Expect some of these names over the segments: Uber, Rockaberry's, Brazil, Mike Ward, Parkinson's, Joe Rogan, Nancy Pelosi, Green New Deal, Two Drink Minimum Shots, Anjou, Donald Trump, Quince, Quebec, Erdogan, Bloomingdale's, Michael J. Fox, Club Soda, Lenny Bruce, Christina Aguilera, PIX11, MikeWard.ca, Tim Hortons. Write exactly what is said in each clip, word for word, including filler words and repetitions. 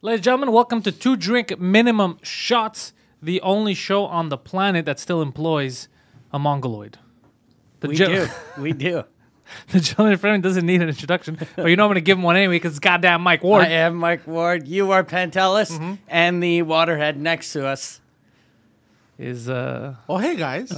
Ladies and gentlemen, welcome to Two Drink Minimum Shots, the only show on the planet that still employs a mongoloid. The we ge- do. We do. The gentleman in front of me doesn't need an introduction, but you know I'm going to give him one anyway because it's goddamn Mike Ward. I am Mike Ward. You are Pantelis, mm-hmm. and the waterhead next to us is... Uh... Oh, hey, guys.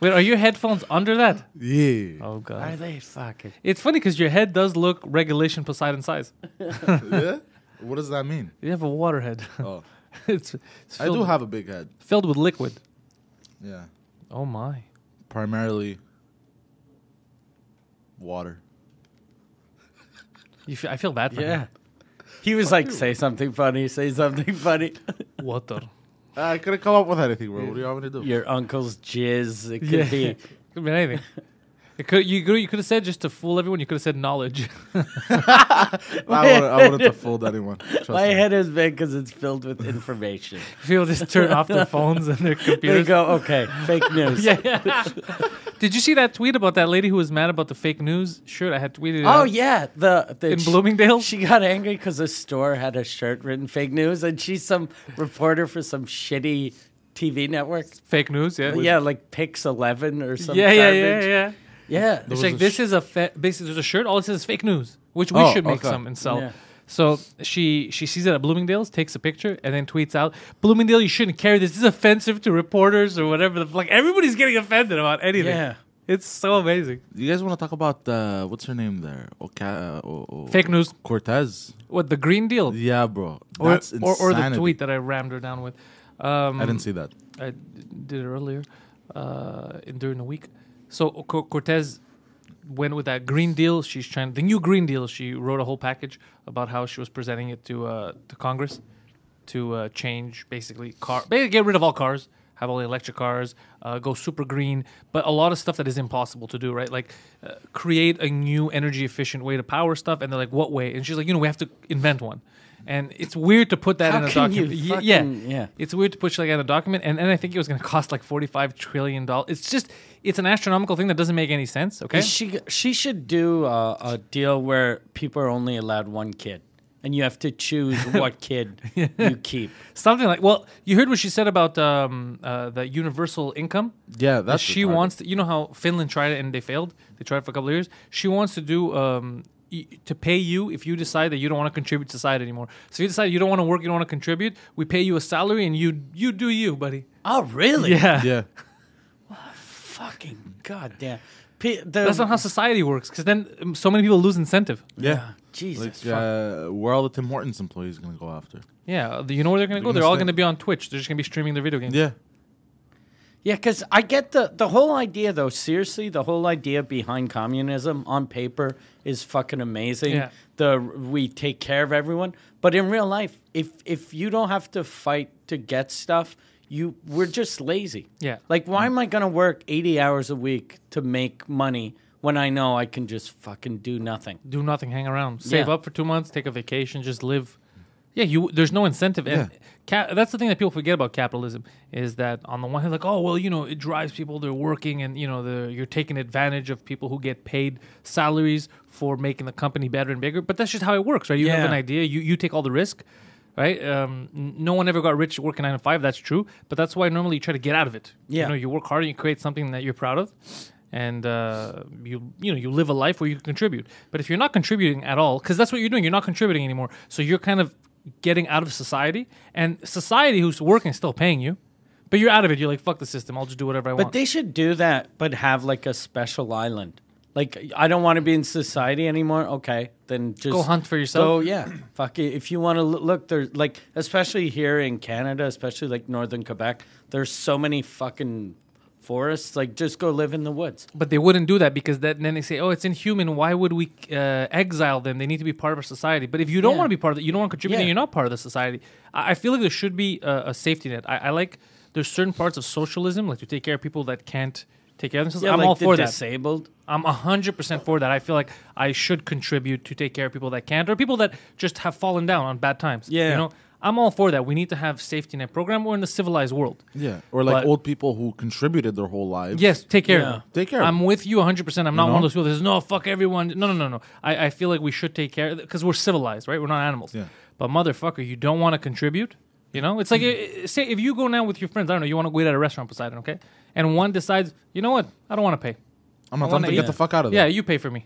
Wait, are your headphones under that? Yeah. Oh, God. Are they fucking... It's funny because your head does look regulation Poseidon size. Yeah? What does that mean? You have a waterhead. Oh. it's, it's I do have a big head. Filled with liquid. Yeah. Oh, my. Primarily water. You feel, I feel bad for yeah. him. He was like, say something funny, say something funny. Water. I couldn't come up with anything, bro. What do you want me to do? Your uncle's jizz. It could yeah. be. It could be anything. It could, you, could, you could have said, just to fool everyone, you could have said knowledge. I wouldn't have fooled anyone. Trust My me. Head is big because it's filled with information. People just turn off their phones and their computers. They go, okay, fake news. Yeah, yeah. Did you see that tweet about that lady who was mad about the fake news shirt? I had tweeted it. Oh, out. yeah. the, the In she, Bloomingdale's? She got angry because a store had a shirt written fake news, and she's some reporter for some shitty T V network. Fake news, yeah. Yeah, like Pix eleven or something. Yeah, yeah, yeah, yeah, yeah. Yeah, it's like this sh- is a fa- basically there's a shirt. All it says is fake news, which we oh, should make okay. some and sell. Yeah. So she she sees it at Bloomingdale's, takes a picture, and then tweets out, "Bloomingdale, you shouldn't carry this. This is offensive to reporters or whatever." Like everybody's getting offended about anything. Yeah, it's so amazing. You guys want to talk about uh, what's her name there? Oca- o- o- fake news Cortez. What, the Green Deal? Yeah, bro. That's or, insanity. Or, or the tweet that I rammed her down with. Um, I didn't see that. I did it earlier uh, during the week. So C- Cortez went with that Green Deal. She's trying the new Green Deal. She wrote a whole package about how she was presenting it to uh, to Congress to uh, change basically car, basically get rid of all cars, have only electric cars, uh, go super green, but a lot of stuff that is impossible to do, right? Like uh, create a new energy efficient way to power stuff, and they're like, what way? And she's like, you know, we have to invent one. And it's weird to put that How in a document. You fucking, yeah. yeah, it's weird to put like in a document, and, and I think it was going to cost like forty-five trillion dollars. It's just, it's an astronomical thing that doesn't make any sense. Okay, she she should do uh, a deal where people are only allowed one kid, and you have to choose what kid yeah. you keep. Something like, well, you heard what she said about um, uh, the universal income? Yeah, that's that she retarded. wants to, you know how Finland tried it and they failed. They tried it for a couple of years. She wants to do. Um, to pay you if you decide that you don't want to contribute to society anymore. So you decide you don't want to work, you don't want to contribute, we pay you a salary and you you do you, buddy. Oh, really? Yeah. Yeah. Well, fucking goddamn. P- That's not how society works, because then um, so many people lose incentive. Yeah. yeah. Jesus. Like, uh, where are all the Tim Hortons employees going to go after? Yeah. You know where they're going to go? They're all going to be on Twitch. They're just going to be streaming their video games. Yeah. Yeah, because I get the, the whole idea, though. Seriously, the whole idea behind communism on paper is fucking amazing. Yeah. The we take care of everyone. But in real life, if if you don't have to fight to get stuff, you we're just lazy. Yeah. Like, why am I going to work eighty hours a week to make money when I know I can just fucking do nothing? Do nothing, hang around. Save yeah. up for two months, take a vacation, just live. Yeah, you. There's no incentive, and yeah. ca- that's the thing that people forget about capitalism is that on the one hand, like, oh well, you know, it drives people. They're working, and you know, you're taking advantage of people who get paid salaries for making the company better and bigger. But that's just how it works, right? You yeah. have an idea, you you take all the risk, right? Um, no one ever got rich working nine to five. That's true, but that's why normally you try to get out of it. Yeah. You know, you work hard and you create something that you're proud of. And uh, you you know you live a life where you contribute. But if you're not contributing at all, because that's what you're doing, you're not contributing anymore. So you're kind of getting out of society, and society who's working is still paying you, but you're out of it. You're like, fuck the system. I'll just do whatever I but want. But they should do that, but have like a special island Like, I don't want to be in society anymore. Okay, then just go hunt for yourself. Oh yeah, fuck it. If you want to look, there's like, especially here in Canada, especially like northern Quebec, there's so many fucking forests. Like, just go live in the woods. But they wouldn't do that because that, then they say, oh, it's inhuman. Why would we uh, exile them? They need to be part of our society. But if you don't yeah. want to be part of it, you don't want to contribute, yeah. you're not part of the society. I, I feel like there should be a, a safety net. I, I like there's certain parts of socialism, like to take care of people that can't. Take care of themselves. Yeah, I'm like all for disabled. That. I'm one hundred percent for that. I feel like I should contribute to take care of people that can't or people that just have fallen down on bad times. Yeah. You know, I'm all for that. We need to have safety net program. We're in the civilized world. Yeah. Or like but old people who contributed their whole lives. Yes, take care yeah. of them. Take care of them. I'm with you one hundred percent. I'm you not know? one of those people that says, no, fuck everyone. No, no, no, no. I, I feel like we should take care because we're civilized, right? We're not animals. Yeah. But motherfucker, you don't want to contribute. You know, it's like, mm. say, if you go now with your friends, I don't know, you want to go eat at a restaurant, Poseidon, okay? And one decides, you know what? I don't want to pay. I'm not going to get the fuck out of there. Yeah, you pay for me.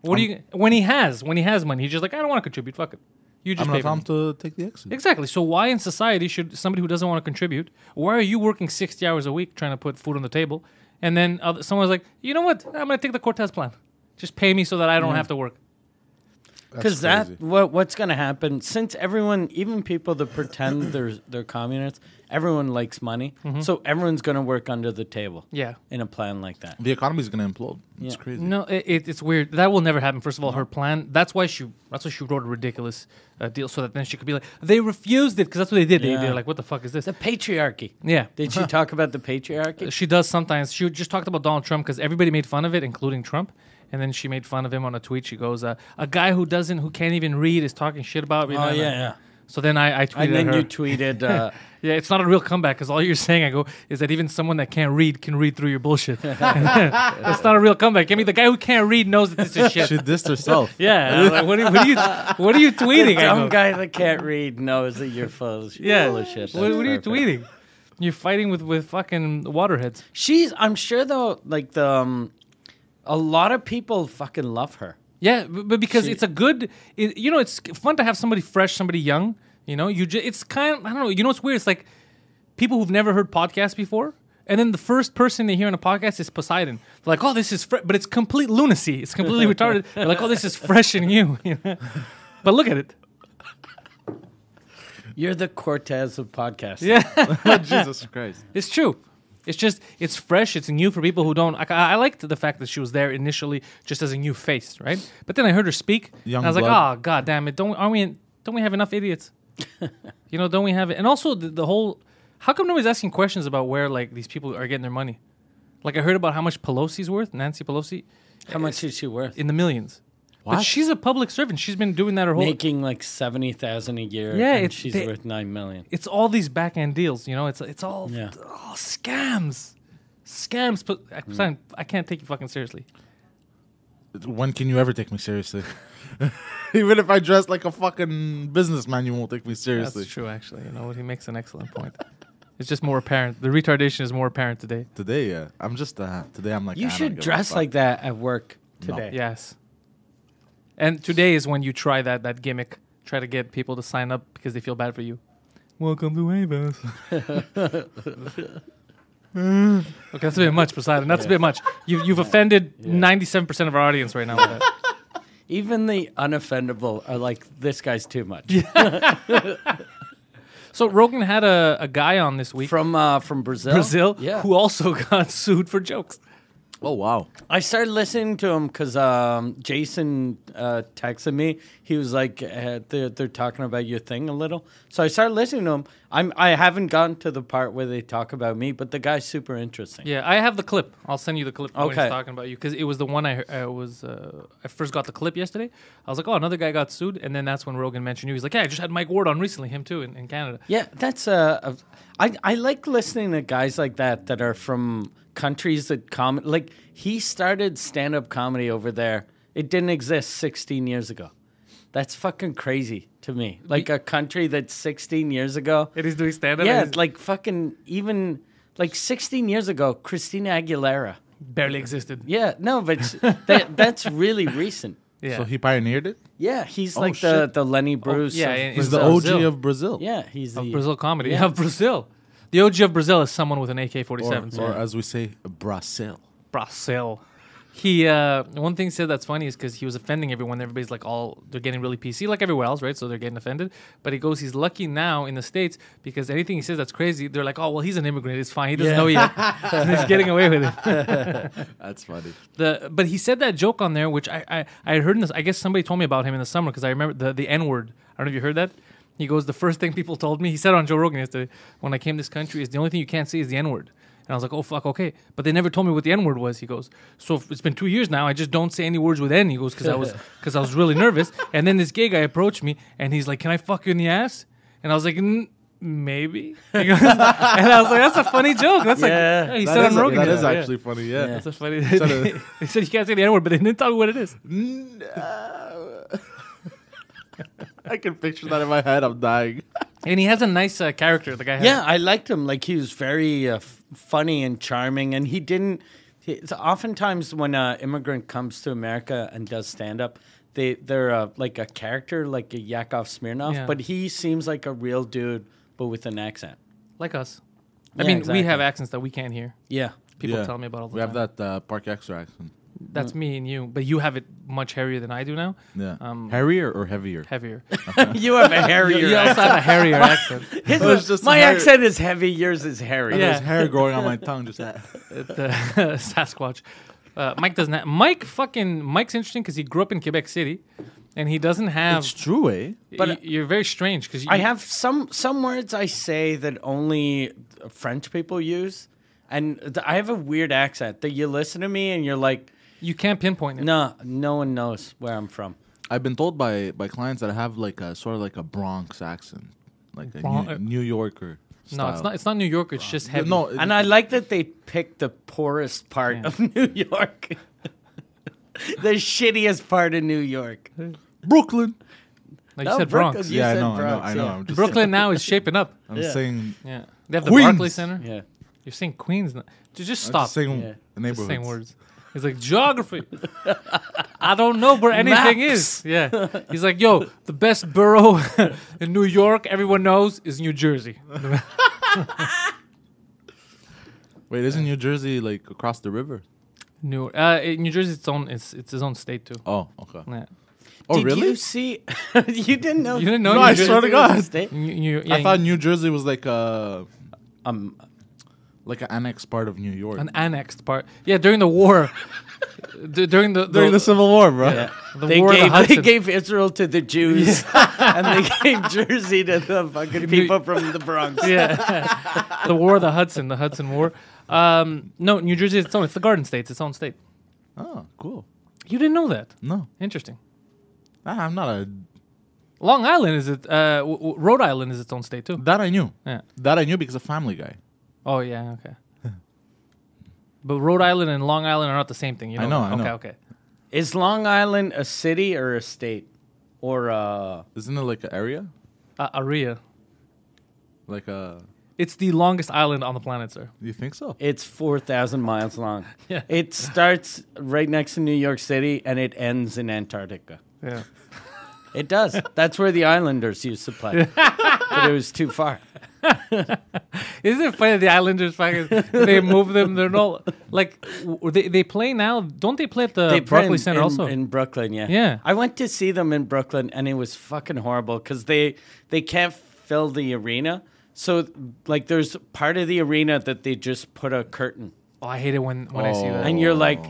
What do you? When he has, when he has money, he's just like, I don't want to contribute. Fuck it. You just. I'm not going to take the exit. Exactly. So why in society should somebody who doesn't want to contribute? Why are you working sixty hours a week trying to put food on the table, and then other, someone's like, you know what? I'm going to take the Cortez plan. Just pay me so that I don't mm. have to work. Because that what what's going to happen since everyone, even people that pretend they're they're communists, everyone likes money, mm-hmm. so everyone's going to work under the table. Yeah, in a plan like that, the economy is going to implode. Yeah. It's crazy. No, it, it, it's weird. That will never happen. First of all, no. her plan. That's why she. That's why she wrote a ridiculous uh, deal, so that then she could be like, they refused it because that's what they did. Yeah. They, they're like, what the fuck is this? The patriarchy. Yeah. Did she talk about the patriarchy? Uh, she does sometimes. She just talked about Donald Trump because everybody made fun of it, including Trump. And then she made fun of him on a tweet. She goes, uh, a guy who doesn't, who can't even read is talking shit about me. Oh, yeah, yeah. So then I, I tweeted and then at her. You tweeted. Uh, yeah, it's not a real comeback because all you're saying, I go, is that even someone that can't read can read through your bullshit. That's not a real comeback. I mean, the guy who can't read knows that this is shit. She dissed herself. Yeah. Like, what, are, what, are you, what are you tweeting? The dumb guy that can't read knows that you're full, yeah. full of shit. What, what are you tweeting? You're fighting with, with fucking waterheads. She's, I'm sure, though, like the... Um, a lot of people fucking love her. Yeah, but because she, it's a good, it, you know, it's fun to have somebody fresh, somebody young. You know, you just, it's kind of, I don't know, you know, it's weird. It's like people who've never heard podcasts before, and then the first person they hear on a podcast is Poseidon. They're like, oh, this is, fre-, but it's complete lunacy. It's completely retarded. They're like, oh, this is fresh and new. But look at it. You're the Cortez of podcasts. Yeah. Jesus Christ. It's true. It's just, it's fresh, it's new for people who don't... I, I liked the fact that she was there initially just as a new face, right? But then I heard her speak, Young and I was blood. like, oh, god damn it, don't, aren't we in, don't we have enough idiots? You know, don't we have... it? And also, the, the whole... How come nobody's asking questions about where, like, these people are getting their money? Like, I heard about how much Pelosi's worth, Nancy Pelosi. How much is she worth? In the millions. What? But she's a public servant. She's been doing that her whole... Making like seventy thousand dollars a year, yeah, and she's they, worth nine million dollars. It's all these back-end deals, you know? It's it's all yeah. oh, scams. Scams. But mm. I can't take you fucking seriously. When can you ever take me seriously? Even if I dress like a fucking businessman, you won't take me seriously. That's true, actually. You know what? He makes an excellent point. It's just more apparent. The retardation is more apparent today. Today, yeah. I'm just... Uh, today, I'm like... You should dress like that at work today. No. Yes. And today is when you try that that gimmick. Try to get people to sign up because they feel bad for you. Welcome to Waves. Okay, that's a bit much, Poseidon. That's yeah. a bit much. You, you've offended yeah. ninety-seven percent of our audience right now with that. Even the unoffendable are like, this guy's too much. So Rogan had a, a guy on this week. From, uh, from Brazil? Brazil, yeah. Who also got sued for jokes. Oh, wow. I started listening to him because um, Jason uh, texted me. He was like, uh, they're, they're talking about your thing a little. So I started listening to him. I'm, I haven't gotten to the part where they talk about me, but the guy's super interesting. Yeah, I have the clip. I'll send you the clip when okay. he's talking about you because it was the one I, I was. Uh, I first got the clip yesterday. I was like, oh, another guy got sued. And then that's when Rogan mentioned you. He's like, yeah, I just had Mike Ward on recently, him too, in, in Canada. Yeah, that's. Uh, a, I, I like listening to guys like that that are from... countries that com like he started stand-up comedy over there. It didn't exist sixteen years ago. That's fucking crazy to me. Like a country that's sixteen years ago. It is doing stand-up. Yeah, like fucking even like sixteen years ago, Christina Aguilera barely existed. Yeah, no, but that that's really recent. Yeah. So he pioneered it? Yeah, he's oh, like shit. the the Lenny Bruce. Oh, yeah, of, he's, he's the O G Brazil. of Brazil. Yeah, he's the of Brazil comedy. Yeah, of Brazil. The O G of Brazil is someone with an A K forty-seven. Or, or as we say, Brazil. Brazil. He uh, one thing he said that's funny is because he was offending everyone. Everybody's like, all they're getting really P C, like everywhere else, right? So they're getting offended. But he goes, he's lucky now in the States because anything he says that's crazy, they're like, oh well, he's an immigrant, it's fine, he doesn't yeah. know yet, and he's getting away with it. That's funny. The but he said that joke on there, which I I, I heard in this. I guess somebody told me about him in the summer because I remember the the N word. I don't know if you heard that. He goes, the first thing people told me, he said on Joe Rogan yesterday, when I came to this country, is the only thing you can't say is the N word. And I was like, oh, fuck, okay. But they never told me what the N-word was. He goes, so it's been two years now. I just don't say any words with N. He goes, because I was because I was really nervous. And then this gay guy approached me, and he's like, can I fuck you in the ass? And I was like, N- maybe. He goes, and I was like, that's a funny joke. That's yeah, like, yeah, he that said on Rogan. That is yeah. actually funny, yeah. yeah. That's a funny. They, they said you can't say the N-word, but they didn't tell me what it is. No. I can picture that in my head. I'm dying. And he has a nice uh, character, the guy. Yeah, I liked him. Like, he was very uh, f- funny and charming. And he didn't... He, it's oftentimes when an immigrant comes to America and does stand-up, they, they're uh, like a character, like a Yakov Smirnoff. Yeah. But he seems like a real dude, but with an accent. Like us. I yeah, mean, exactly. We have accents that we can't hear. Yeah. People yeah. tell me about all the we time. We have that uh, Park Extra accent. That's mm. me and you, but you have it much hairier than I do now. Yeah, um, hairier or heavier? Heavier. Okay. You have a hairier. You, you also have a hairier accent. His was just my hair. Accent is heavy. Yours is hairy. Yeah. There's hair growing on my tongue. Just that. Uh, Sasquatch. Uh, Mike doesn't. Have, Mike fucking. Mike's interesting because he grew up in Quebec City, and he doesn't have. It's true, eh? But y- you're very strange because I have some some words I say that only French people use, and th- I have a weird accent that you listen to me and you're like. You can't pinpoint it. No, no one knows where I'm from. I've been told by, by clients that I have like a sort of like a Bronx accent, like Bron- a New, New Yorker. Style. No, it's not. It's not New York. It's Bronx. Just heavy. No, and I like that they picked the poorest part yeah. of New York, the shittiest part of New York, Brooklyn. No, you no, said Bronx. Bronx. You yeah, said I know. Bronx, I know. Yeah. I know. Brooklyn saying. Now is shaping up. I'm yeah. saying. Yeah, they have the Barclays Center. Yeah, you're saying Queens. Now. Just stop. Saying yeah. neighborhoods. Just saying words. He's like, geography. I don't know where anything Maps. Is. Yeah. He's like, yo, the best borough in New York, everyone knows, is New Jersey. Wait, isn't New Jersey like across the river? New uh, New Jersey, it's own, it's it's its own state too. Oh, okay. Yeah. Oh, did really? Did you see? You didn't know? You didn't know? No, New I Jersey swear to God. State? New, New, yeah, I thought New Jersey was like a... Um, Like an annexed part of New York. An annexed part. Yeah, during the war. D- during the, the during the Civil War, bro. Yeah. The they, war gave, the they gave Israel to the Jews. Yeah. And they gave Jersey to the fucking people from the Bronx. Yeah. The War of the Hudson, the Hudson War. Um, no, New Jersey is its own. It's the Garden State. It's its own state. Oh, cool. You didn't know that? No. Interesting. I'm not a... Long Island is it. Uh, w- w- Rhode Island is its own state, too. That I knew. Yeah. That I knew because of Family Guy. Oh, yeah, okay. But Rhode Island and Long Island are not the same thing. You know? I know, I okay, know. Okay, okay. Is Long Island a city or a state? Or a... Isn't it like an area? Uh, area. Like a... It's the longest island on the planet, sir. You think so? It's four thousand miles long. Yeah. It starts right next to New York City, and it ends in Antarctica. Yeah. It does. That's where the Islanders used to play. But it was too far. Isn't it funny the Islanders fucking they move them? They're not like w- they they play now. Don't they play at the Barclays Center in, also in Brooklyn? Yeah, yeah. I went to see them in Brooklyn, and it was fucking horrible because they they can't fill the arena. So like, there's part of the arena that they just put a curtain. Oh, I hate it when, when oh, I see that. And you're like,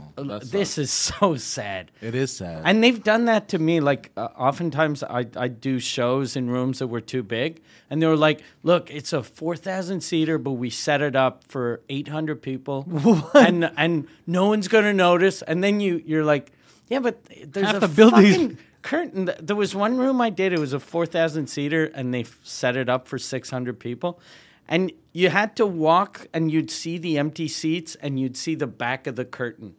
this sucks. Is so sad. It is sad. And they've done that to me. Like, uh, oftentimes I, I do shows in rooms that were too big. And they were like, look, it's a four thousand seater, but we set it up for eight hundred people. What? And and no one's going to notice. And then you, you're like, yeah, but there's Half a fucking these. Curtain. There was one room I did. It was a four thousand seater, and they set it up for six hundred people. And you had to walk, and you'd see the empty seats, and you'd see the back of the curtain.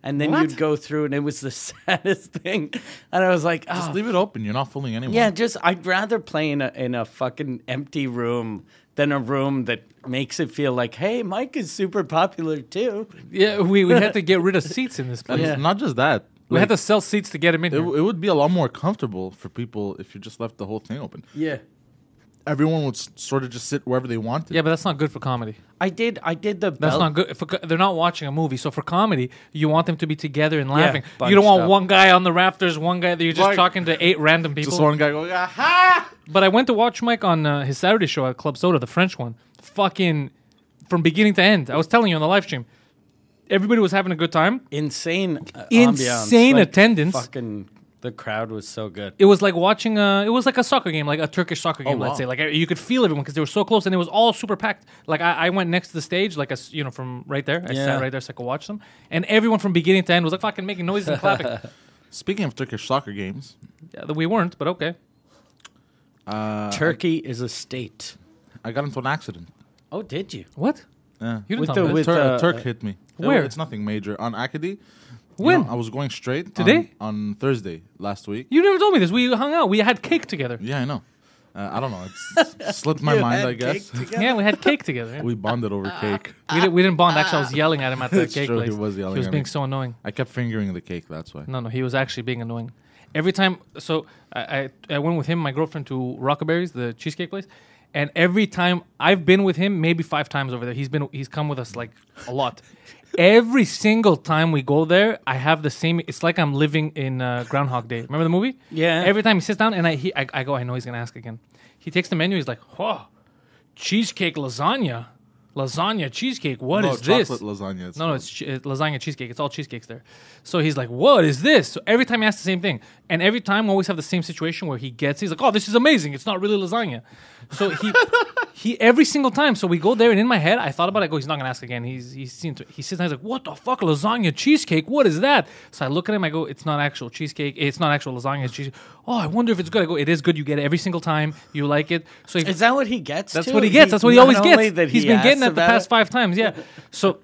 And then what? You'd go through, and it was the saddest thing. And I was like, oh. Just leave it open. You're not fooling anyone. Yeah, just I'd rather play in a, in a fucking empty room than a room that makes it feel like, hey, Mike is super popular, too. Yeah, we, we had to get rid of seats in this place. Yeah. Not just that. We like, had to sell seats to get them in it, here. It would be a lot more comfortable for people if you just left the whole thing open. Yeah. everyone would sort of just sit wherever they wanted. Yeah, but that's not good for comedy. I did I did the... That's belt. Not good. For, they're not watching a movie, so for comedy, you want them to be together and laughing. Yeah, you don't want up. one guy on the rafters, one guy that you're just like, talking to eight random people. Just one guy going, aha! But I went to watch Mike on uh, his Saturday show at Club Soda, the French one. Fucking from beginning to end. I was telling you on the live stream. Everybody was having a good time. Insane uh, Insane like, attendance. Fucking... The crowd was so good. It was like watching a... It was like a soccer game, like a Turkish soccer game, oh, wow. let's say. Like, you could feel everyone because they were so close and it was all super packed. Like, I, I went next to the stage, like, a, you know, from right there. I yeah. sat right there so I could watch them. And everyone from beginning to end was, like, fucking making noises and clapping. Speaking of Turkish soccer games... Yeah, we weren't, but okay. Uh, Turkey I, is a state. I got into an accident. Oh, did you? What? Yeah. You didn't tell me. Tur- uh, Turk uh, hit me. Where? It's nothing major. On Acadie... When? You know, I was going straight. Today? On, on Thursday, last week. You never told me this. We hung out. We had cake together. Yeah, I know. Uh, I don't know. It slipped my you mind, I guess. Yeah, we had cake together. Yeah. We bonded over cake. We, did, we didn't bond. Actually, I was yelling at him at the cake true, place. He was yelling He was at being me. so annoying. I kept fingering the cake, that's why. No, no, he was actually being annoying. Every time, so I, I, I went with him, my girlfriend, to Rockaberry's, the cheesecake place. And every time, I've been with him maybe five times over there. He's been, he's come with us like a lot. Every single time we go there, I have the same... It's like I'm living in uh, Groundhog Day. Remember the movie? Yeah. Every time he sits down, and I he, I, I go, I know he's going to ask again. He takes the menu, he's like, oh, cheesecake lasagna. Lasagna cheesecake, what no, is this? No, chocolate lasagna. No, no, it's che- lasagna cheesecake. It's all cheesecakes there. So he's like, what is this? So every time he asks the same thing. And every time we always have the same situation where he gets... He's like, oh, this is amazing. It's not really lasagna. So he... He every single time. So we go there, and in my head, I thought about it. I go, he's not gonna ask again. He's he's seen. To, he sits there. He's like, what the fuck, lasagna cheesecake? What is that? So I look at him. I go, it's not actual cheesecake. It's not actual lasagna. It's cheesecake. Oh, I wonder if it's good. I go, it is good. You get it every single time. You like it. So if, is that what he gets? That's too? what he gets. He, that's what he always gets. He he's been getting that the past it. five times. Yeah. So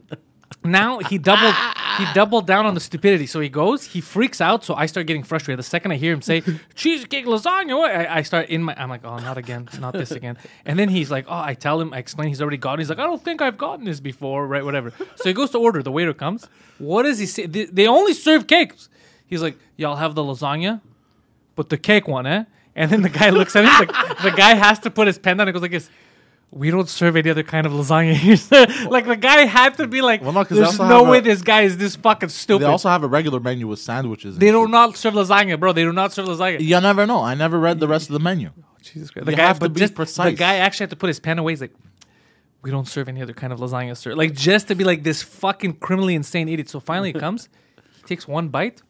now he doubled. He doubled down on the stupidity. So he goes. He freaks out. So I start getting frustrated. The second I hear him say cheesecake lasagna, I, I start in my. I'm like, oh, not again. Not this again. And then he's like, oh, I tell him. I explain. He's already gotten. He's like, I don't think I've gotten this before. Right, whatever. So he goes to order. The waiter comes. What does he say? They, they only serve cakes. He's like, y'all have the lasagna, but the cake one, eh? And then the guy looks at him. Like, the guy has to put his pen down. It goes like this. We don't serve any other kind of lasagna here. Like, the guy had to be like, well, no, there's no way a, this guy is this fucking stupid. They also have a regular menu with sandwiches. They do shit. not serve lasagna, bro. They do not serve lasagna. You never know. I never read the rest of the menu. Oh, Jesus Christ. The you guy have to be just, precise. The guy actually had to put his pen away. He's like, we don't serve any other kind of lasagna, sir. Like, just to be like this fucking criminally insane idiot. So finally he comes. He takes one bite.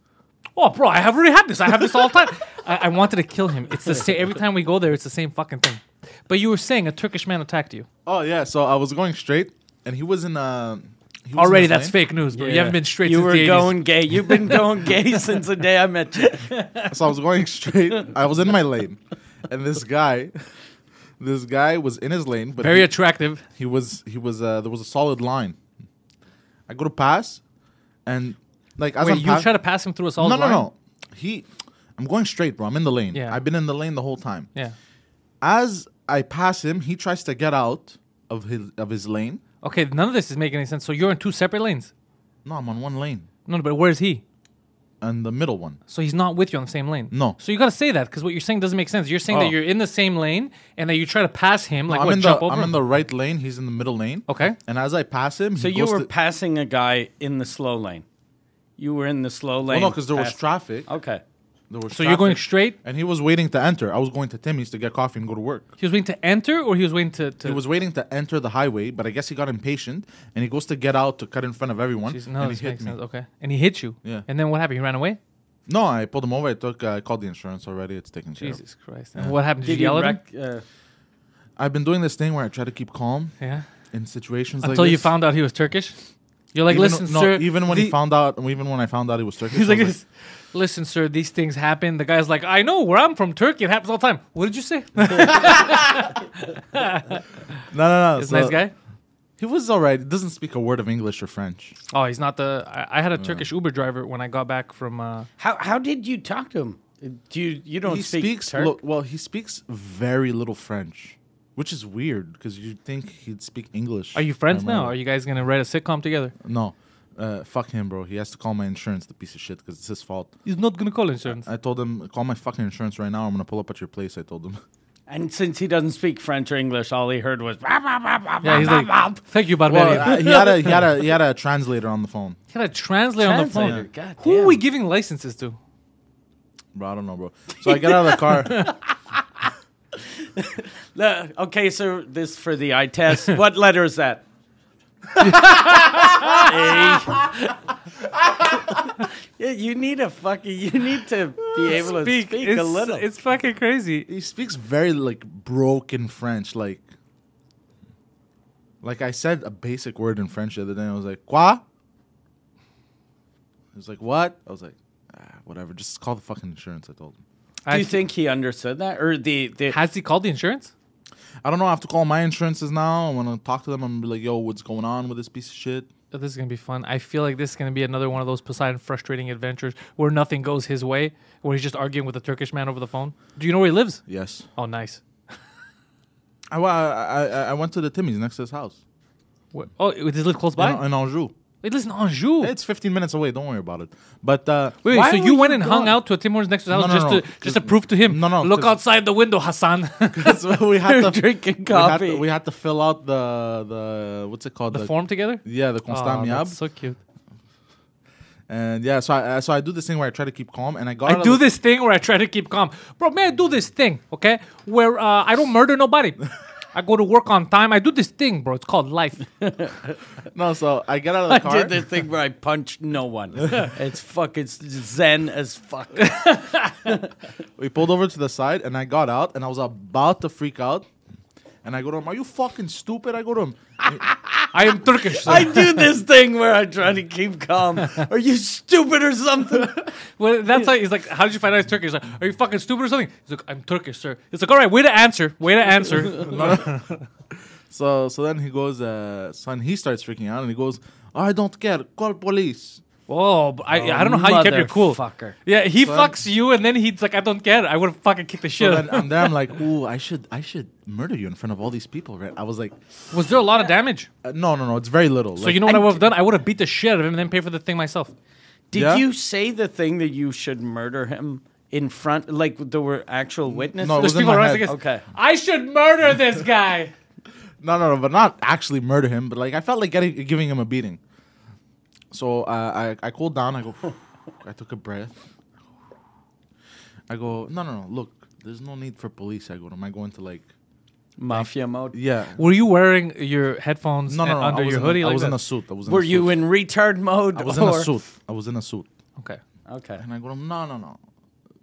Oh, bro, I have already had this. I have this all the time. I, I wanted to kill him. It's the same. Every time we go there, it's the same fucking thing. But you were saying a Turkish man attacked you. Oh, yeah. So I was going straight, and he was in a... He was Already, in that's lane. fake news, bro. Yeah. You haven't been straight you since the eighties. You were going gay. You've been going gay since the day I met you. So I was going straight. I was in my lane. And this guy... This guy was in his lane. But Very he, attractive. He was... He was. Uh, there was a solid line. I go to pass, and... like as Wait, I'm you pa- try to pass him through a solid no, line? No, no, no. He... I'm going straight, bro. I'm in the lane. Yeah. I've been in the lane the whole time. Yeah. As... I pass him. He tries to get out of his of his lane. Okay, none of this is making any sense. So you're in two separate lanes? No, I'm on one lane. No, no, but where is he? In the middle one. So he's not with you on the same lane? No. So you got to say that because what you're saying doesn't make sense. You're saying oh. that you're in the same lane and that you try to pass him. Like, no, I'm, what, in jump the, over I'm in the right lane. He's in the middle lane. Okay. And as I pass him, so he goes So you were to passing a guy in the slow lane? You were in the slow lane? Well, no, because there was traffic. Okay. So traffic. You're going straight? And he was waiting to enter. I was going to Timmy's to get coffee and go to work. He was waiting to enter or he was waiting to... to he was waiting to enter the highway, but I guess he got impatient and he goes to get out to cut in front of everyone. Jeez, no, and he hit me. Sense. Okay. And he hit you? Yeah. And then what happened? He ran away? No, I pulled him over. I took. Uh, I called the insurance already. It's taken care of. Jesus Christ. And yeah. what happened? Did, Did you yell wreck, at him? Uh, I've been doing this thing where I try to keep calm yeah. in situations Until like this. Until you found out he was Turkish? You're like, even listen, no, sir. Even when the, he found out, even when I found out he was Turkish, he's like, like, listen, sir, these things happen. The guy's like, I know where I'm from, Turkey. It happens all the time. What did you say? no, no, no. He's so, a nice guy. He was all right. He doesn't speak a word of English or French. Oh, he's not the. I, I had a yeah. Turkish Uber driver when I got back from. Uh, how how did you talk to him? Do you you don't he speak speaks, Turk? Lo- well, he speaks very little French. Which is weird, because you'd think he'd speak English. Are you friends now? Are you guys going to write a sitcom together? No. Uh, fuck him, bro. He has to call my insurance, the piece of shit, because it's his fault. He's not going to call insurance. I told him, call my fucking insurance right now. I'm going to pull up at your place, I told him. And since he doesn't speak French or English, all he heard was... Yeah, he's like, thank you, Barbarian. Well, uh, he, had a, he, had a, he had a translator on the phone. He had a translator, translator. on the phone. God damn. Who are we giving licenses to? Bro, I don't know, bro. So I get out of the car. Okay, so this for the eye test. What letter is that? Yeah, you need a fucking. You need to be able speak. to speak it's, a little. It's fucking crazy. He speaks very like broken French. Like, like I said a basic word in French the other day. I was like, "Quoi?" He was like, "What?" I was like, ah, "Whatever. Just call the fucking insurance." I told him. Do I you th- think he understood that, or the, the has he called the insurance? I don't know. I have to call my insurances now. I'm gonna talk to them. I'm gonna be like, "Yo, what's going on with this piece of shit?" Oh, this is gonna be fun. I feel like this is gonna be another one of those Poseidon frustrating adventures where nothing goes his way, where he's just arguing with a Turkish man over the phone. Do you know where he lives? Yes. Oh, nice. I, I, I, I went to the Timmy's next to his house. What? Oh, does he live close by? In, in Anjou. It lives in Anjou. It's fifteen minutes away. Don't worry about it. But uh, wait, wait so you went and gone? hung out to a Timor's next to the house no, no, just no, no. to just to prove to him? No, no. Look outside the window, Hassan. Because we had to drinking coffee. We had to, we had to fill out the the what's it called? The, the form together. Yeah, the Constant Miab. Oh, so cute. And yeah, so I so I do this thing where I try to keep calm, and I got. I do this thing where I try to keep calm, bro. May I do this thing, okay? Where uh, I don't murder nobody. I go to work on time. I do this thing, bro. It's called life. No, so I get out of the car. I did this thing where I punched no one. It's fucking zen as fuck. We pulled over to the side, and I got out, and I was about to freak out. And I go to him, are you fucking stupid? I go to him. I am Turkish. So. I do this thing where I try to keep calm. Are you stupid or something? Well, that's how he's like, how did you find out he's Turkish? He's like, are you fucking stupid or something? He's like, I'm Turkish, sir. It's like, all right, way to answer. Way to answer. so so then he goes, uh, son, he starts freaking out, and he goes, I don't care. Call police. Whoa, I, oh, I don't know how you kept your cool. Fucker. Yeah, he so fucks you, and then he's like, I don't care. I would have fucking kicked the shit. So then, and then I'm like, ooh, I should I should murder you in front of all these people, right? I was like... Was there a lot yeah. of damage? Uh, no, no, no. It's very little. So like, you know what I, I would have done? I would have beat the shit out of him and then pay for the thing myself. Did yeah? you say the thing that you should murder him in front? Like, there were actual witnesses? No, it was in my head. Okay. I should murder this guy. no, no, no, but not actually murder him. But like, I felt like getting, giving him a beating. So uh, I I cooled down. I go. I took a breath. I go. No, no, no. Look, there's no need for police. I go. Am I going to like mafia like, mode? Yeah. Were you wearing your headphones no, no, no, under your hoodie? A, like I was that? in a suit. I was. In Were a suit. you in retard mode? I was or? in a suit. I was in a suit. Okay. Okay. And I go. No, no, no.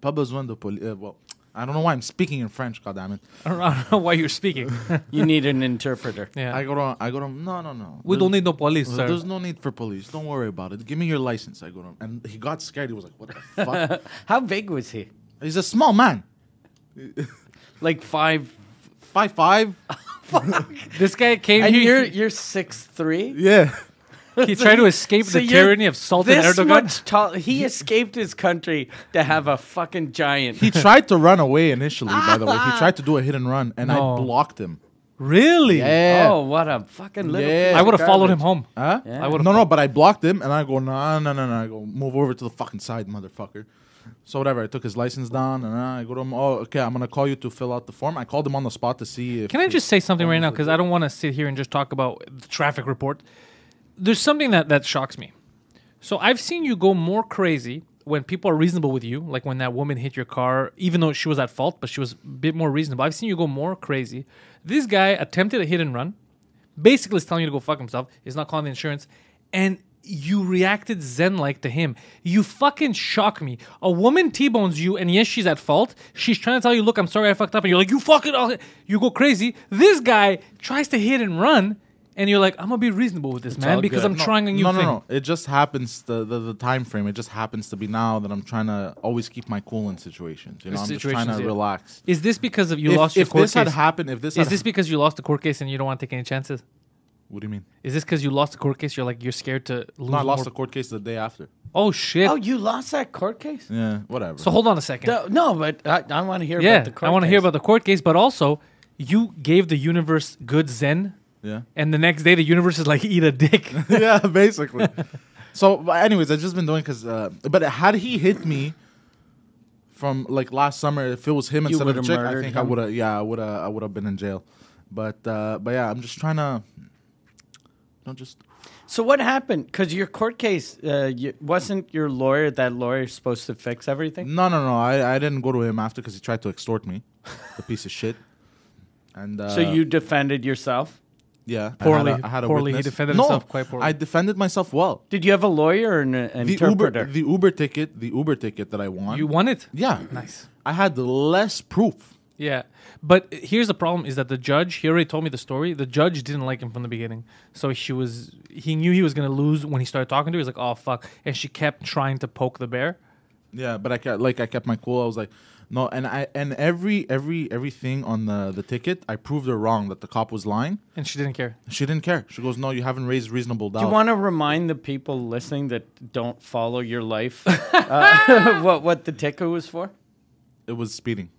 Pas besoin de police. Uh, well, I don't know why I'm speaking in French. God damn it. I don't, I don't know why you're speaking. You need an interpreter. Yeah. I go. To, I go. To, no, no, no. We there's, don't need no police, there's sir. There's no need for police. Don't worry about it. Give me your license. I go. To, and he got scared. He was like, "What the fuck?" How big was he? He's a small man. Like five, five, five. Fuck. This guy came and here. You're you're six three. Yeah. He tried to escape so the tyranny of Sultan this Erdogan. Much tall, he escaped his country to have a fucking giant. He tried to run away initially, by the way. He tried to do a hit and run, and no. I blocked him. Really? Yeah. Oh, what a fucking little... Yeah. I would have followed him home. Huh? Yeah. I no, no, but I blocked him, and I go, no, no, no, no. I go, move over to the fucking side, motherfucker. So whatever, I took his license down, and I go to him, oh, okay, I'm going to call you to fill out the form. I called him on the spot to see if... Can I just say something right now? Because I don't want to sit here and just talk about the traffic report. There's something that, that shocks me. So I've seen you go more crazy when people are reasonable with you, like when that woman hit your car, even though she was at fault, but she was a bit more reasonable. I've seen you go more crazy. This guy attempted a hit and run, basically is telling you to go fuck himself. He's not calling the insurance. And you reacted zen-like to him. You fucking shock me. A woman T-bones you, and yes, she's at fault. She's trying to tell you, look, I'm sorry I fucked up. And you're like, you fucking... You go crazy. This guy tries to hit and run. And you're like, I'm going to be reasonable with this, it's man, because good. I'm no, trying a new no, no, thing. No, no, It just happens, to, the, the time frame, it just happens to be now that I'm trying to always keep my cool in situations. You know, I'm just trying to yeah. relax. Is this because of you if, lost your court case? If this had happened, if this Is had this ha- because you lost the court case and you don't want to take any chances? What do you mean? Is this because you lost the court case? You're like, you're scared to lose No, I lost more... the court case the day after. Oh, shit. Oh, you lost that court case? Yeah, whatever. So hold on a second. The, no, but I, I want to hear yeah, about the court case. Yeah, I want to hear about the court case, but also, you gave the universe good zen. Yeah, and the next day the universe is like eat a dick. Yeah, basically. So, anyways, I've just been doing because. Uh, but had he hit me from like last summer, if it was him you instead of the chick, I think him. I would have. Yeah, I would have. I would have been in jail. But uh, but yeah, I'm just trying to. Don't just. So what happened? Because your court case, uh, you, wasn't your lawyer, that lawyer supposed to fix everything? No, no, no. I, I didn't go to him after because he tried to extort me, the piece of shit. And uh, so you defended yourself? Yeah. Poorly. I had a, I had poorly. A witness. He defended no, himself quite poorly. I defended myself well. Did you have a lawyer or an the interpreter? Uber, the Uber ticket, the Uber ticket that I won. You won it? Yeah. Nice. I had less proof. Yeah, but here's the problem: is that the judge? He already told me the story. The judge didn't like him from the beginning, so she was. He knew he was gonna lose when he started talking to her. He's like, "Oh fuck!" And she kept trying to poke the bear. Yeah, but I kept, like I kept my cool. I was like, "No," and I and every every everything on the, the ticket, I proved her wrong that the cop was lying, and she didn't care. She didn't care. She goes, "No, you haven't raised reasonable doubt." Do you want to remind the people listening that don't follow your life uh, what what the ticket was for? It was speeding.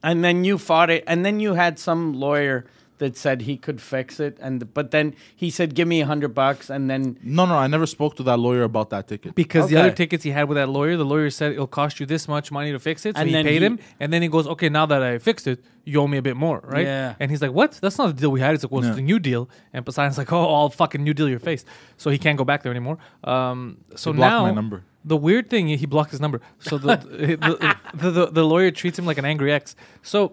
And then you fought it, and then you had some lawyer that said he could fix it, and but then he said, "Give me a hundred bucks," and then no, no, I never spoke to that lawyer about that ticket because okay. the other tickets he had with that lawyer, the lawyer said it'll cost you this much money to fix it, so and he then paid he, him, and then he goes, "Okay, now that I fixed it, you owe me a bit more, right?" Yeah. And he's like, "What? That's not the deal we had." It's like, "Well, it's yeah. the new deal," and Poseidon's like, "Oh, I'll fucking new deal your face," so he can't go back there anymore. Um, so he blocked now my number. The weird thing, he blocked his number. So the the, the, the the lawyer treats him like an angry ex. So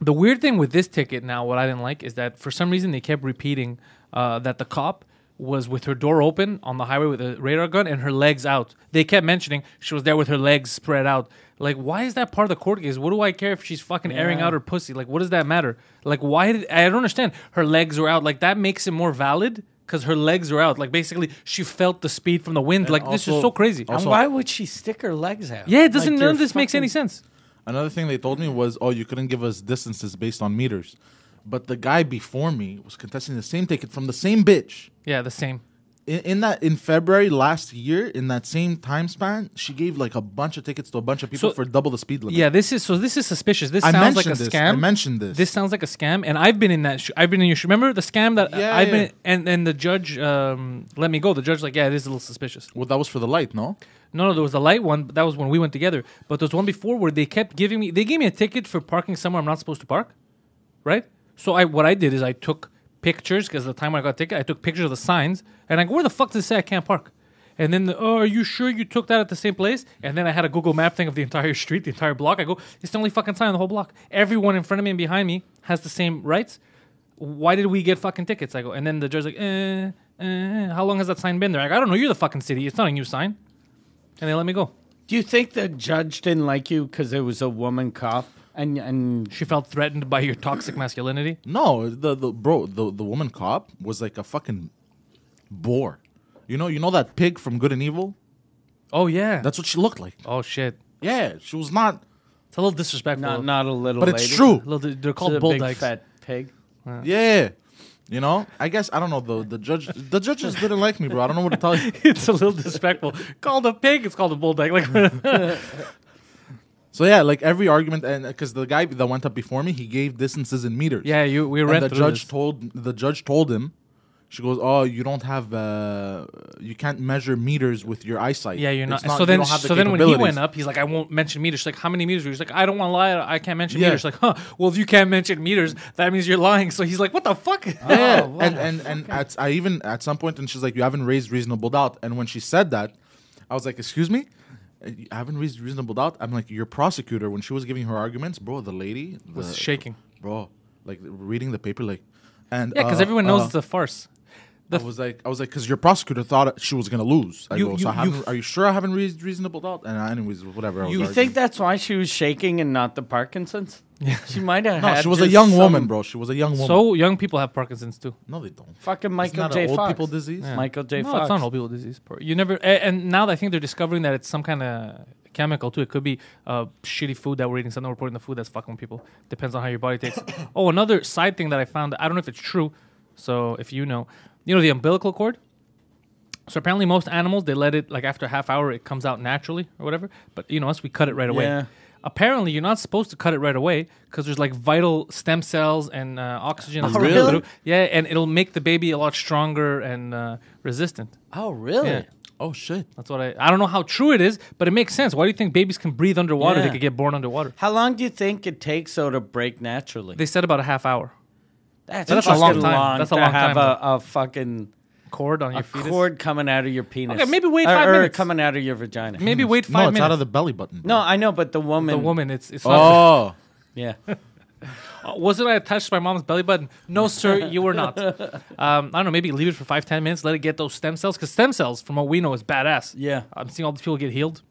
the weird thing with this ticket now, what I didn't like, is that for some reason they kept repeating uh, that the cop was with her door open on the highway with a radar gun and her legs out. They kept mentioning she was there with her legs spread out. Like, why is that part of the court case? What do I care if she's fucking yeah. airing out her pussy? Like, what does that matter? Like, why did... I don't understand. Her legs were out. Like, that makes it more valid. Because her legs were out. Like, basically, she felt the speed from the wind. And like, also, this is so crazy. And why would she stick her legs out? Yeah, it doesn't, like, none of this makes any sense. Another thing they told me was, oh, you couldn't give us distances based on meters. But the guy before me was contesting the same ticket from the same bitch. Yeah, the same. In, in that, in February last year, in that same time span, she gave like a bunch of tickets to a bunch of people so, for double the speed limit. Yeah, this is so. This is suspicious. This I sounds like a this. scam. I mentioned this. This sounds like a scam, and I've been in that. Sh- I've been in your. Sh- remember the scam that yeah, I've yeah. been. And and the judge um, let me go. The judge like, yeah, it is a little suspicious. Well, that was for the light, no? No, no, there was a light one. But that was when we went together. But there was one before where they kept giving me. They gave me a ticket for parking somewhere I'm not supposed to park, right? So I what I did is I took. pictures, because the time I got a ticket, I took pictures of the signs, and I go, where the fuck does it say I can't park? And then, the, oh, are you sure you took that at the same place? And then I had a Google map thing of the entire street, the entire block. I go, it's the only fucking sign on the whole block. Everyone in front of me and behind me has the same rights. Why did we get fucking tickets? I go, and then the judge's like, eh, eh, how long has that sign been there? I go, I don't know, you're the fucking city. It's not a new sign. And they let me go. Do you think the judge didn't like you because it was a woman cop? And and she felt threatened by your toxic masculinity? No, the, the bro, the, the woman cop was like a fucking boar. You know, you know that pig from Good and Evil? Oh yeah. That's what she looked like. Oh shit. Yeah, she was not. It's a little disrespectful. Not, not a little. But lady. It's true. Little, they're called bull dykes. Big fat pig. Yeah. yeah. You know, I guess I don't know though. The judge, the judges didn't like me, bro. I don't know what to tell you. It's a little disrespectful. Called a pig, it's called a bull dyke. Like. So yeah, like every argument, and because the guy that went up before me, he gave distances in meters. Yeah, you we read and the judge this. told the judge told him, she goes, "Oh, you don't have, uh, you can't measure meters with your eyesight." Yeah, you're not. not so you then, so the then when he went up, he's like, "I won't mention meters." She's like, "How many meters?" He's like, "I don't want to lie, I can't mention yeah. meters." She's like, "Huh? Well, if you can't mention meters, that means you're lying." So he's like, "What the fuck?" Oh, yeah, wow. and and and okay. at, I even at some point, and she's like, "You haven't raised reasonable doubt." And when she said that, I was like, "Excuse me." I haven't raised reasonable doubt. I'm like, your prosecutor, when she was giving her arguments, bro, the lady the, was shaking. Bro, like reading the paper, like, and yeah, because uh, everyone knows uh, it's a farce. The I was like, I was like, because your prosecutor thought she was gonna lose. I you, go, you, so I haven't, are you sure I haven't raised reasonable doubt? And I, anyways, whatever. I was you arguing. Think that's why she was shaking and not the Parkinson's? Yeah, she might have. No, had she was a young woman, bro. She was a young woman. So young people have Parkinson's too. No, they don't. Fucking Michael J. Fox. Old people disease. Yeah. Michael J. No, Fox. It's not old people disease. You never. And now I think they're discovering that it's some kind of chemical too. It could be uh, shitty food that we're eating. Something we're putting in the food that's fucking people. Depends on how your body takes it. Oh, another side thing that I found. I don't know if it's true. So if you know, you know the umbilical cord. So apparently most animals, they let it like after a half hour it comes out naturally or whatever. But you know us, we cut it right away. Yeah. Apparently, you're not supposed to cut it right away because there's like vital stem cells and uh, oxygen. Oh, really? Yeah, and it'll make the baby a lot stronger and uh, resistant. Oh, really? Yeah. Oh, shit. That's what I... I don't know how true it is, but it makes sense. Why do you think babies can breathe underwater? Yeah. They could get born underwater. How long do you think it takes, though, to break naturally? They said about a half hour. That's, that's a long time. Long that's a long to time. To have a, a fucking... cord on your fetus? A cord coming out of your penis. Okay, maybe wait five or, or minutes. Or coming out of your vagina. Maybe wait five minutes. No, it's minutes. Out of the belly button. No, I know, but the woman... The woman, it's, it's not... Oh. Yeah. Uh, wasn't I attached to my mom's belly button? No, sir, you were not. Um, I don't know, maybe leave it for five, ten minutes, let it get those stem cells, because stem cells, from what we know, is badass. Yeah. I'm seeing all these people get healed.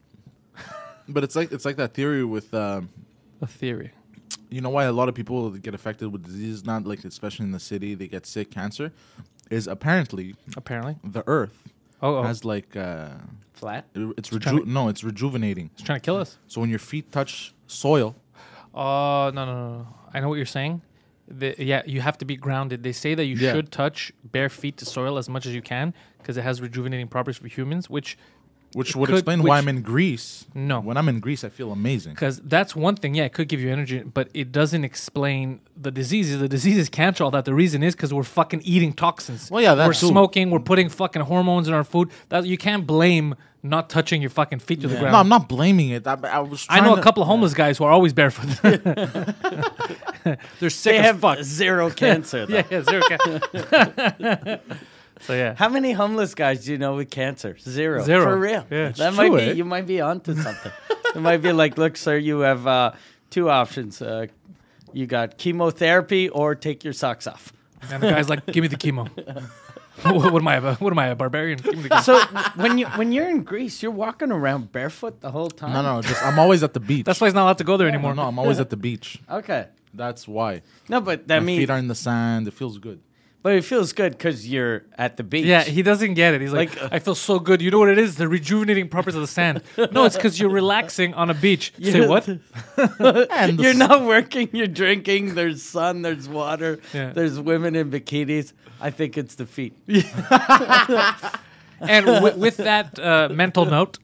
But it's like it's like that theory with... Um, a theory. You know why a lot of people get affected with diseases, not like especially in the city, they get sick, cancer, is apparently... Apparently? The earth oh, oh. has like... Uh, Flat? It, it's it's reju- to, No, it's rejuvenating. It's trying to kill us. So when your feet touch soil... Oh, uh, no, no, no, no. I know what you're saying. The, yeah, you have to be grounded. They say that you yeah. should touch bare feet to soil as much as you can because it has rejuvenating properties for humans, which... Which would could, explain which, why I'm in Greece. No. When I'm in Greece, I feel amazing. Because that's one thing. Yeah, it could give you energy, but it doesn't explain the diseases. The diseases, cancer, all that. The reason is because we're fucking eating toxins. Well, yeah, that's We're too. smoking. We're putting fucking hormones in our food. That, you can't blame not touching your fucking feet to yeah. the ground. No, I'm not blaming it. I, I, was I know a couple to, of homeless yeah. guys who are always barefoot. They're sick they as have fuck. Zero cancer, though. Yeah, yeah, zero cancer. So yeah. How many homeless guys do you know with cancer? Zero. Zero. For real. Yeah. That might true, be eh? You might be onto something. It might be like, look, sir, you have uh, two options. Uh, you got chemotherapy or take your socks off. And the guy's like, give me the chemo. what, what am I? A, what am I? A barbarian? Give me the chemo. So when you when you're in Greece, you're walking around barefoot the whole time. No, no, just, I'm always at the beach. That's why he's not allowed to go there yeah, anymore. No, I'm always at the beach. Okay. That's why. No, but that My means feet are in the sand. It feels good. But it feels good because you're at the beach. Yeah, he doesn't get it. He's like, like uh, I feel so good. You know what it is? The rejuvenating properties of the sand. No, it's because you're relaxing on a beach. Say what? And you're not working. You're drinking. There's sun. There's water. Yeah. There's women in bikinis. I think it's the feet. And w- with that uh, mental note,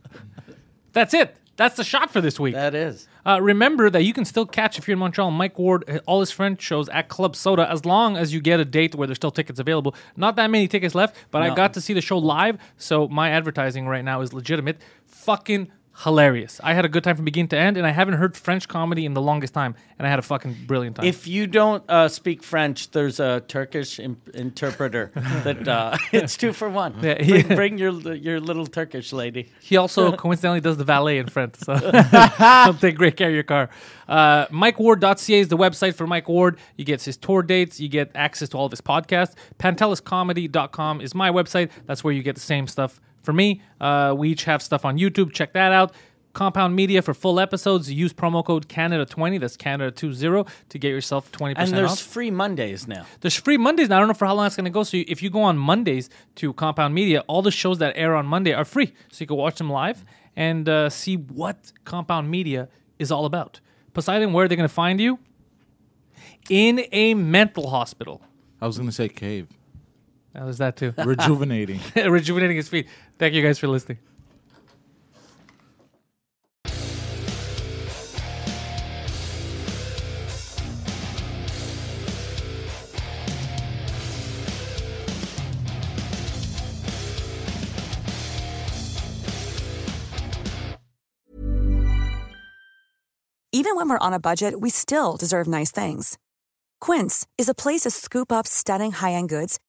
that's it. That's the shot for this week. That is. Uh, remember that you can still catch, if you're in Montreal, Mike Ward, all his French shows at Club Soda, as long as you get a date where there's still tickets available. Not that many tickets left, but no. I got to see the show live, so my advertising right now is legitimate. Fucking hilarious. I had a good time from beginning to end, and I haven't heard French comedy in the longest time, and I had a fucking brilliant time. If you don't uh, speak French, there's a Turkish in- interpreter that uh, it's two for one. Yeah, he, bring, bring your your little Turkish lady. He also coincidentally does the valet in French, so don't take great care of your car. Uh, Mike Ward dot C A is the website for Mike Ward. You get his tour dates. You get access to all of his podcasts. Pantelis Comedy dot com is my website. That's where you get the same stuff for me. Uh, we each have stuff on YouTube. Check that out. Compound Media for full episodes. Use promo code Canada twenty, that's Canada twenty, to get yourself twenty percent off. And there's off. free Mondays now. There's free Mondays now. I don't know for how long it's going to go. So if you go on Mondays to Compound Media, all the shows that air on Monday are free. So you can watch them live and uh, see what Compound Media is all about. Poseidon, where are they going to find you? In a mental hospital. I was going to say cave. Oh, there's that too. Rejuvenating. Rejuvenating his feet. Thank you guys for listening. Even when we're on a budget, we still deserve nice things. Quince is a place to scoop up stunning high-end goods